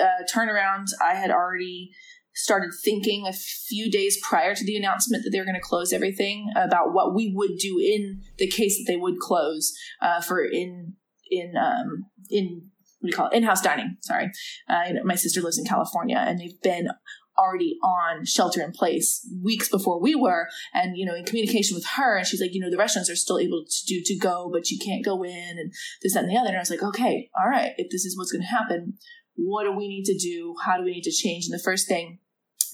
uh, turnaround. I had already started thinking a few days prior to the announcement that they were going to close everything about what we would do in the case that they would close uh, for in in um, in what do you call it? In-house dining. Sorry, uh, you know, my sister lives in California, and they've been already on shelter in place weeks before we were, and you know, in communication with her, and she's like, you know, the restaurants are still able to do to go, but you can't go in, and this, that, and the other. And I was like, okay, all right, if this is what's going to happen, what do we need to do? How do we need to change? And the first thing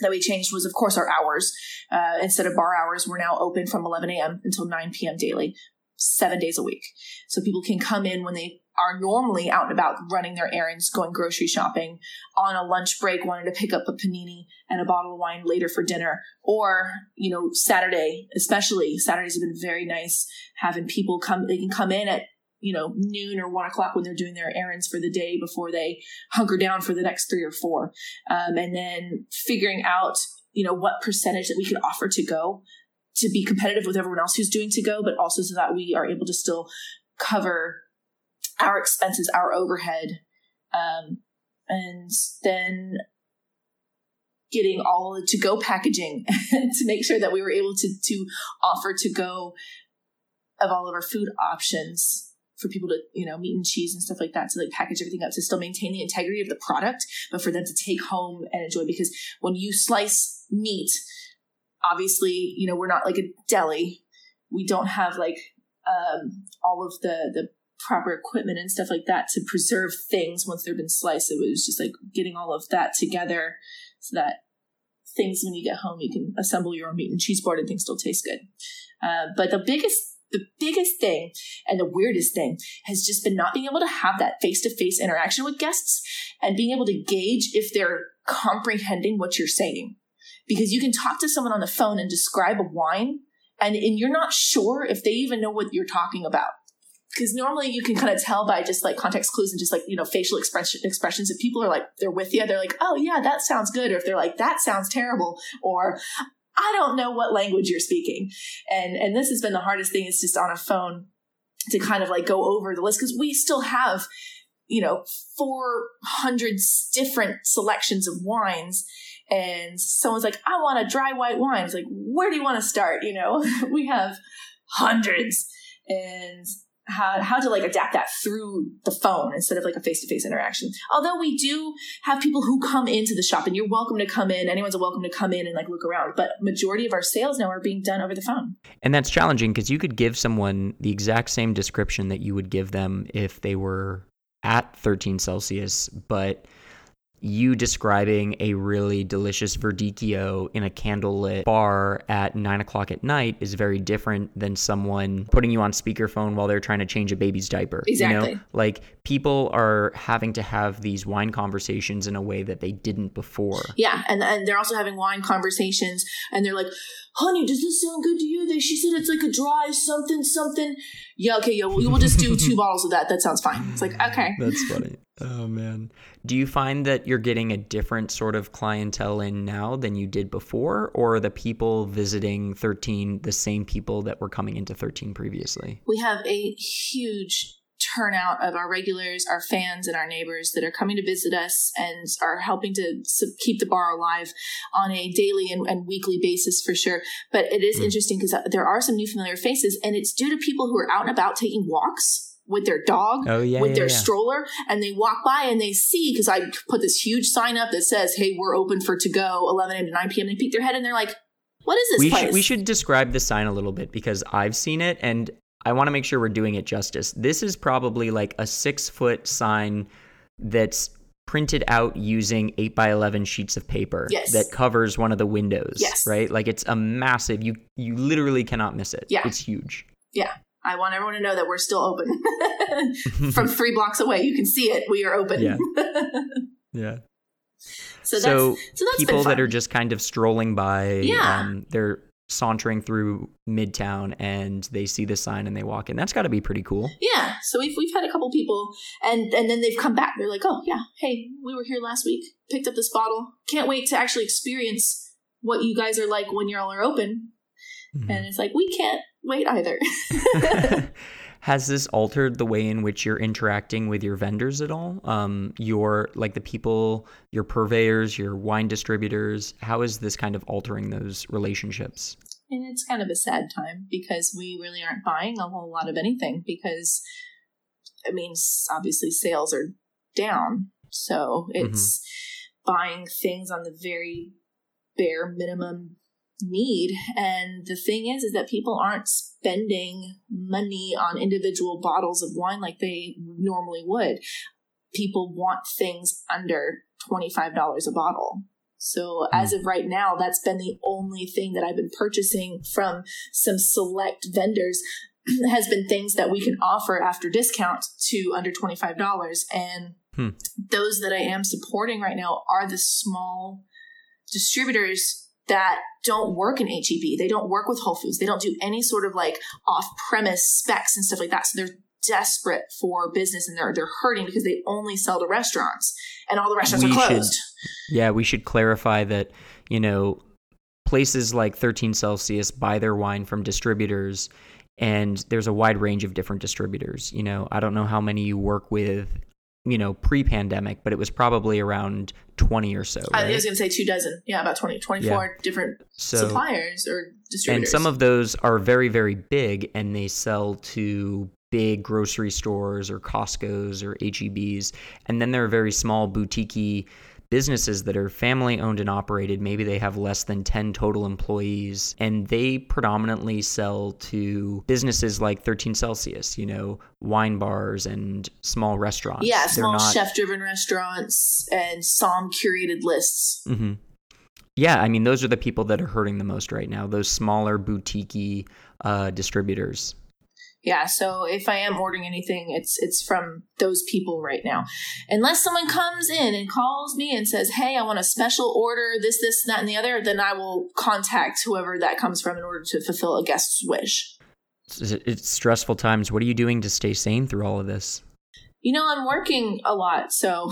that we changed was, of course, our hours. Uh, instead of bar hours, we're now open from eleven a.m. until nine p.m. daily, seven days a week. So people can come in when they are normally out and about running their errands, going grocery shopping, on a lunch break, wanting to pick up a panini and a bottle of wine later for dinner. Or, you know, Saturday, especially. Saturdays have been very nice having people come. They can come in at, you know, noon or one o'clock when they're doing their errands for the day before they hunker down for the next three or four. Um, and then figuring out, you know, what percentage that we can offer to go to be competitive with everyone else who's doing to go, but also so that we are able to still cover our expenses, our overhead, um, and then getting all the to-go packaging to make sure that we were able to, to offer to-go of all of our food options for people to, you know, meat and cheese and stuff like that, to like package everything up to still maintain the integrity of the product, but for them to take home and enjoy. Because when you slice meat, obviously, you know, we're not like a deli. We don't have like um, all of the, the proper equipment and stuff like that to preserve things once they've been sliced. It was just like getting all of that together so that things, when you get home, you can assemble your own meat and cheese board and things still taste good. Uh, but the biggest The biggest thing and the weirdest thing has just been not being able to have that face-to-face interaction with guests and being able to gauge if they're comprehending what you're saying. Because you can talk to someone on the phone and describe a wine, and, and you're not sure if they even know what you're talking about. Because normally you can kind of tell by just like context clues and just like, you know, facial expression, expressions. If people are like, they're with you, they're like, oh yeah, that sounds good. Or if they're like, that sounds terrible. Or I don't know what language you're speaking. And and this has been the hardest thing, is just on a phone to kind of like go over the list, because we still have, you know, four hundred different selections of wines. And someone's like, I want a dry white wine. It's like, where do you want to start? You know, we have hundreds. And how how to like adapt that through the phone instead of like a face-to-face interaction. Although we do have people who come into the shop, and you're welcome to come in. Anyone's welcome to come in and like look around. But majority of our sales now are being done over the phone. And that's challenging, because you could give someone the exact same description that you would give them if they were at thirteen Celsius, but you describing a really delicious Verdicchio in a candlelit bar at nine o'clock at night is very different than someone putting you on speakerphone while they're trying to change a baby's diaper. Exactly. You know? Like, people are having to have these wine conversations in a way that they didn't before. Yeah. And, and they're also having wine conversations, and they're like, honey, does this sound good to you? They, she said it's like a dry something, something. Yeah. Okay. Yeah. We'll, we'll just do two bottles of that. That sounds fine. It's like, okay. That's funny. Oh man. Do you find that you're getting a different sort of clientele in now than you did before, or are the people visiting thirteen the same people that were coming into thirteen previously? We have a huge turnout of our regulars, our fans, and our neighbors that are coming to visit us and are helping to keep the bar alive on a daily and, and weekly basis, for sure. But it is mm. interesting, because there are some new familiar faces, and it's due to people who are out and about taking walks with their dog, oh, yeah, with yeah, their yeah. stroller, and they walk by and they see, because I put this huge sign up that says, hey, we're open for to-go, eleven a.m. to nine p.m. They peek their head and they're like, what is this we place? Sh- we should describe the sign a little bit, because I've seen it and I want to make sure we're doing it justice. This is probably like a six-foot sign that's printed out using eight by eleven sheets of paper yes. that covers one of the windows, yes. right? Like, it's a massive, you you literally cannot miss it. Yeah. It's huge. Yeah. I want everyone to know that we're still open. From three blocks away, you can see it. We are open. Yeah. yeah. So, that's, so so that's people been fun. That are just kind of strolling by, yeah. um, they're sauntering through Midtown and they see the sign and they walk in. That's got to be pretty cool. Yeah. So we've we've had a couple people, and, and then they've come back. They're like, oh, yeah, hey, we were here last week, picked up this bottle. Can't wait to actually experience what you guys are like when you all are open. Mm-hmm. And it's like, we can't wait either. Has this altered the way in which you're interacting with your vendors at all? Um, your, like the people, your purveyors, your wine distributors, how is this kind of altering those relationships? And it's kind of a sad time, because we really aren't buying a whole lot of anything, because, I mean, obviously sales are down. So it's mm-hmm. buying things on the very bare minimum need. And the thing is, is that people aren't spending money on individual bottles of wine like they normally would. People want things under twenty-five dollars a bottle. So as of right now, that's been the only thing that I've been purchasing from some select vendors has been things that we can offer after discount to under twenty-five dollars. And hmm. those that I am supporting right now are the small distributors that don't work in H E B. They don't work with Whole Foods. They don't do any sort of like off-premise specs and stuff like that. So they're desperate for business, and they're they're hurting because they only sell to restaurants, and all the restaurants we are closed. Should, yeah, we should clarify that, you know, places like thirteen Celsius buy their wine from distributors, And there's a wide range of different distributors. You know, I don't know how many you work with, you know, pre-pandemic, but it was probably around twenty or so. Right? I was going to say two dozen. Yeah, about twenty, twenty-four yeah. different so, suppliers or distributors. And some of those are very, very big, and they sell to big grocery stores or Costco's or H E B's. And then there are very small boutique-y businesses that are family owned and operated. Maybe they have less than ten total employees, and they predominantly sell to businesses like thirteen Celsius, you know, wine bars and small restaurants. Yeah, small not... chef-driven restaurants and some curated lists. Mm-hmm. Yeah, I mean, those are the people that are hurting the most right now, those smaller boutique-y uh, distributors. Yeah, so if I am ordering anything, it's it's from those people right now. Unless someone comes in and calls me and says, hey, I want a special order, this, this, that, and the other, then I will contact whoever that comes from in order to fulfill a guest's wish. It's stressful times. What are you doing to stay sane through all of this? You know, I'm working a lot, so.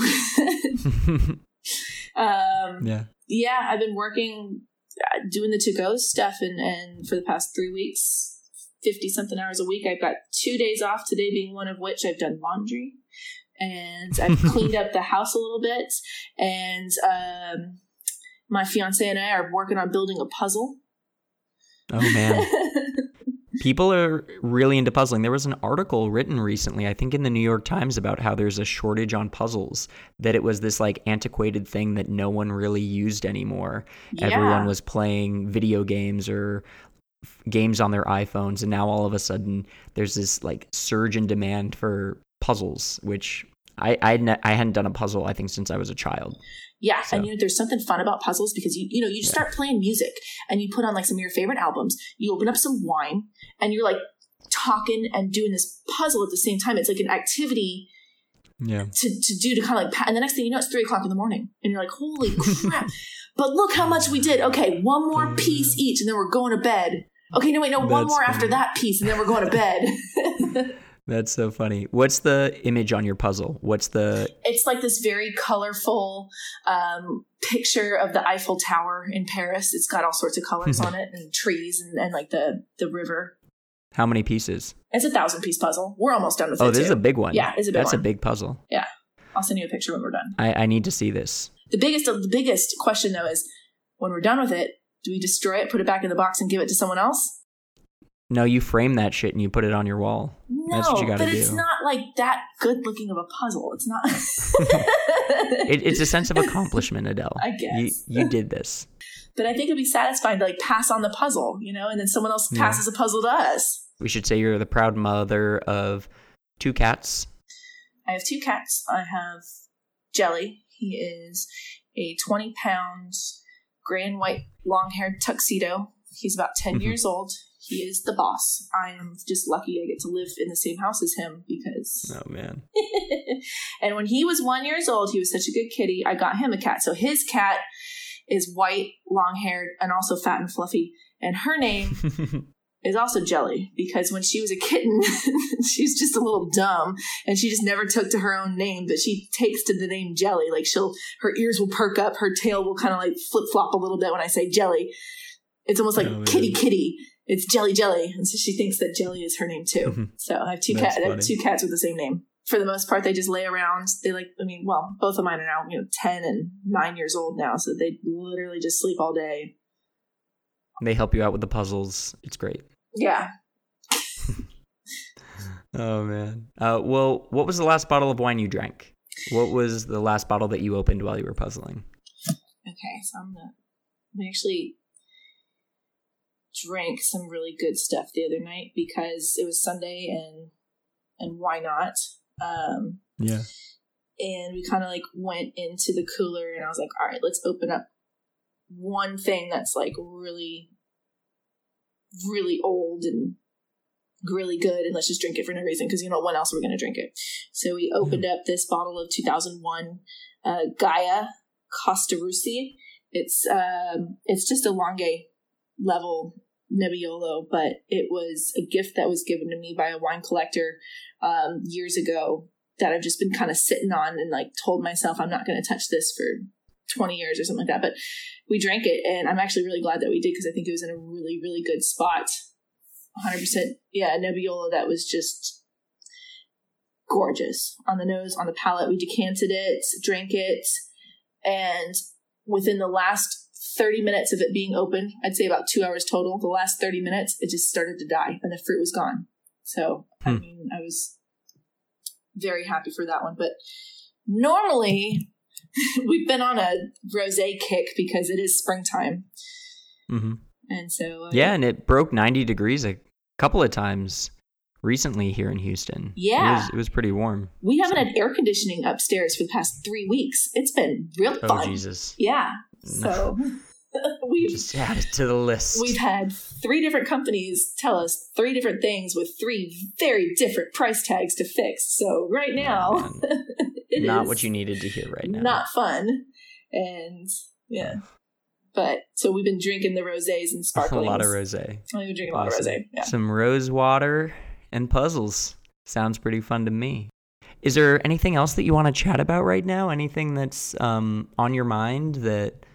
um, yeah. Yeah, I've been working, doing the to-go stuff and, and for the past three weeks. fifty-something hours a week. I've got two days off today, being one of which I've done laundry, and I've cleaned up the house a little bit, and um, my fiancé and I are working on building a puzzle. Oh, man. People are really into puzzling. There was an article written recently, I think in the New York Times, about how there's a shortage on puzzles, that it was this like antiquated thing that no one really used anymore. Yeah. Everyone was playing video games or games on their iPhones, and now all of a sudden there's this like surge in demand for puzzles, which I I, ne- I hadn't done a puzzle I think since I was a child. Yeah, so. And you know, there's something fun about puzzles because you you know you just yeah. start playing music and you put on like some of your favorite albums, you open up some wine, and you're like talking and doing this puzzle at the same time. It's like an activity yeah to, to do to kind of like, and the next thing you know it's three o'clock in the morning and you're like, holy crap. But look how much we did. Okay, one more piece each and then we're going to bed. Okay, no, wait, no, That's one more funny. After that piece, and then we're going to bed. That's so funny. What's the image on your puzzle? What's the... It's like this very colorful um, picture of the Eiffel Tower in Paris. It's got all sorts of colors on it, and trees, and, and like the, the river. How many pieces? It's a thousand-piece puzzle. We're almost done with oh, it, Oh, this too. Is a big one. Yeah, it's a big That's one. That's a big puzzle. Yeah. I'll send you a picture when we're done. I, I need to see this. The biggest, the biggest question, though, is when we're done with it, do we destroy it, put it back in the box, and give it to someone else? No, you frame that shit and you put it on your wall. No, That's what you gotta but it's do. Not like that good looking of a puzzle. It's not. it, it's a sense of accomplishment, Adele. I guess. You, you did this. But I think it'd be satisfying to like pass on the puzzle, you know, and then someone else passes yeah. a puzzle to us. We should say you're the proud mother of two cats. I have two cats. I have Jelly. He is a twenty pound gray and white long-haired tuxedo. He's about ten mm-hmm. years old. He is the boss. I am just lucky I get to live in the same house as him because... Oh, man. And when he was one years old, he was such a good kitty, I got him a cat. So his cat is white, long-haired, and also fat and fluffy. And her name... is also Jelly, because when she was a kitten, she's just a little dumb and she just never took to her own name, but she takes to the name Jelly. Like she'll, her ears will perk up, her tail will kind of like flip flop a little bit when I say Jelly. It's almost like oh, kitty, kitty. It's Jelly, Jelly. And so she thinks that Jelly is her name too. So I have two cats, I have two cats with the same name. For the most part, they just lay around. They like, I mean, well, both of mine are now, you know, ten and nine years old now. So they literally just sleep all day. They help you out with the puzzles. It's great. Yeah. Oh, man. Uh, well, what was the last bottle of wine you drank? What was the last bottle that you opened while you were puzzling? Okay, so I'm gonna, I actually drank some really good stuff the other night because it was Sunday and and why not? Um, yeah. And we kind of like went into the cooler and I was like, all right, let's open up one thing that's like really... really old and really good, and let's just drink it for no reason because you know when else we're going to drink it. So we opened yeah. up this bottle of two thousand one uh, Gaia Costarucci. It's um, it's just a Lange level Nebbiolo, but it was a gift that was given to me by a wine collector um, years ago that I've just been kind of sitting on and like told myself I'm not going to touch this for twenty years or something like that, but we drank it and I'm actually really glad that we did because I think it was in a really, really good spot one hundred percent. Yeah, Nebbiolo that was just gorgeous on the nose, on the palate. We decanted it, drank it, and within the last thirty minutes of it being open, I'd say about two hours total, the last thirty minutes, it just started to die and the fruit was gone. So, hmm. I mean, I was very happy for that one. But normally, we've been on a rosé kick because it is springtime. Mm-hmm. And so... Uh, yeah, and it broke ninety degrees a couple of times recently here in Houston. Yeah. It was, it was pretty warm. We haven't so. had air conditioning upstairs for the past three weeks. It's been real fun. Oh, Jesus. Yeah. No. So we've... Just add it to the list. We've had three different companies tell us three different things with three very different price tags to fix. So right now... Oh, it not is what you needed to hear right now. Not fun. And yeah. But so we've been drinking the rosés and sparklings. A lot of rosé. We've been drinking awesome. a lot of rosé. Yeah. Some rose water and puzzles. Sounds pretty fun to me. Is there anything else that you want to chat about right now? Anything that's um, on your mind that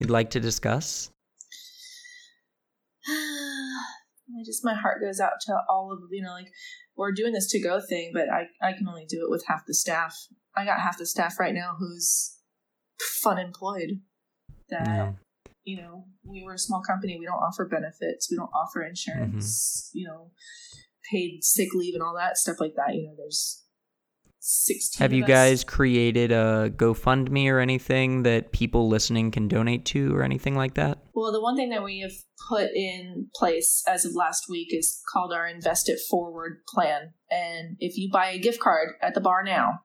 you'd like to discuss? I just, my heart goes out to all of, you know, like we're doing this to-go thing, but I, I can only do it with half the staff. I got half the staff right now who's fun employed. That, yeah. you know, we were a small company. We don't offer benefits. We don't offer insurance, mm-hmm. you know, paid sick leave and all that stuff like that. You know, there's sixteen Have you us. guys created a GoFundMe or anything that people listening can donate to or anything like that? Well, the one thing that we have put in place as of last week is called our Invest It Forward plan. And if you buy a gift card at the bar now,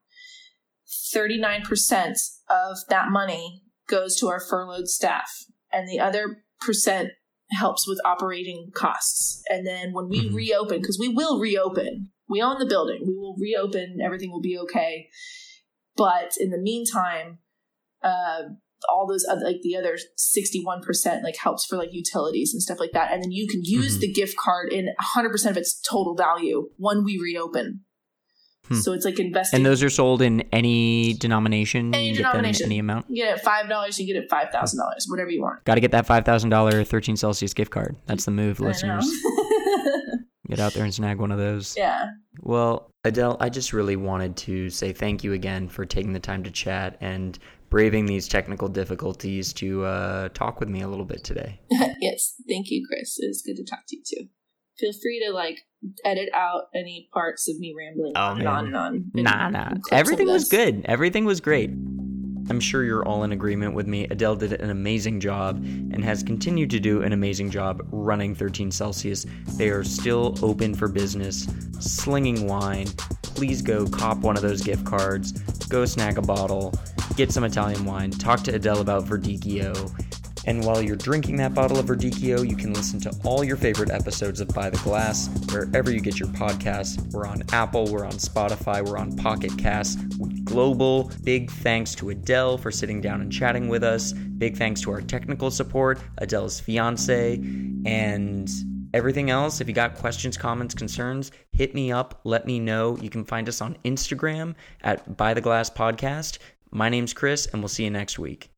thirty-nine percent of that money goes to our furloughed staff, and the other percent helps with operating costs. And then when we mm-hmm. reopen, because we will reopen, we own the building, we will reopen, everything will be okay. But in the meantime, uh, all those other, like the other sixty-one percent like helps for like utilities and stuff like that. And then you can use mm-hmm. the gift card in one hundred percent of its total value when we reopen. So it's like investing. And those are sold in any denomination? Any denomination. Any amount? You get it at five dollars, you get it at five thousand dollars, whatever you want. Got to get that five thousand dollars thirteen Celsius gift card. That's the move, listeners. Get out there and snag one of those. Yeah. Well, Adele, I just really wanted to say thank you again for taking the time to chat and braving these technical difficulties to uh, talk with me a little bit today. Yes. Thank you, Chris. It was good to talk to you, too. Feel free to, like, edit out any parts of me rambling oh, on, and on and on. Nah, nah. Everything was good. Everything was great. I'm sure you're all in agreement with me. Adele did an amazing job and has continued to do an amazing job running thirteen Celsius. They are still open for business, slinging wine. Please go cop one of those gift cards. Go snag a bottle. Get some Italian wine. Talk to Adele about Verdicchio. And while you're drinking that bottle of Verdicchio, you can listen to all your favorite episodes of By the Glass, wherever you get your podcasts. We're on Apple, we're on Spotify, we're on Pocket Casts, we're global. Big thanks to Adele for sitting down and chatting with us. Big thanks to our technical support, Adele's fiance, and everything else. If you got questions, comments, concerns, hit me up, let me know. You can find us on Instagram at By the Glass Podcast. My name's Chris, and we'll see you next week.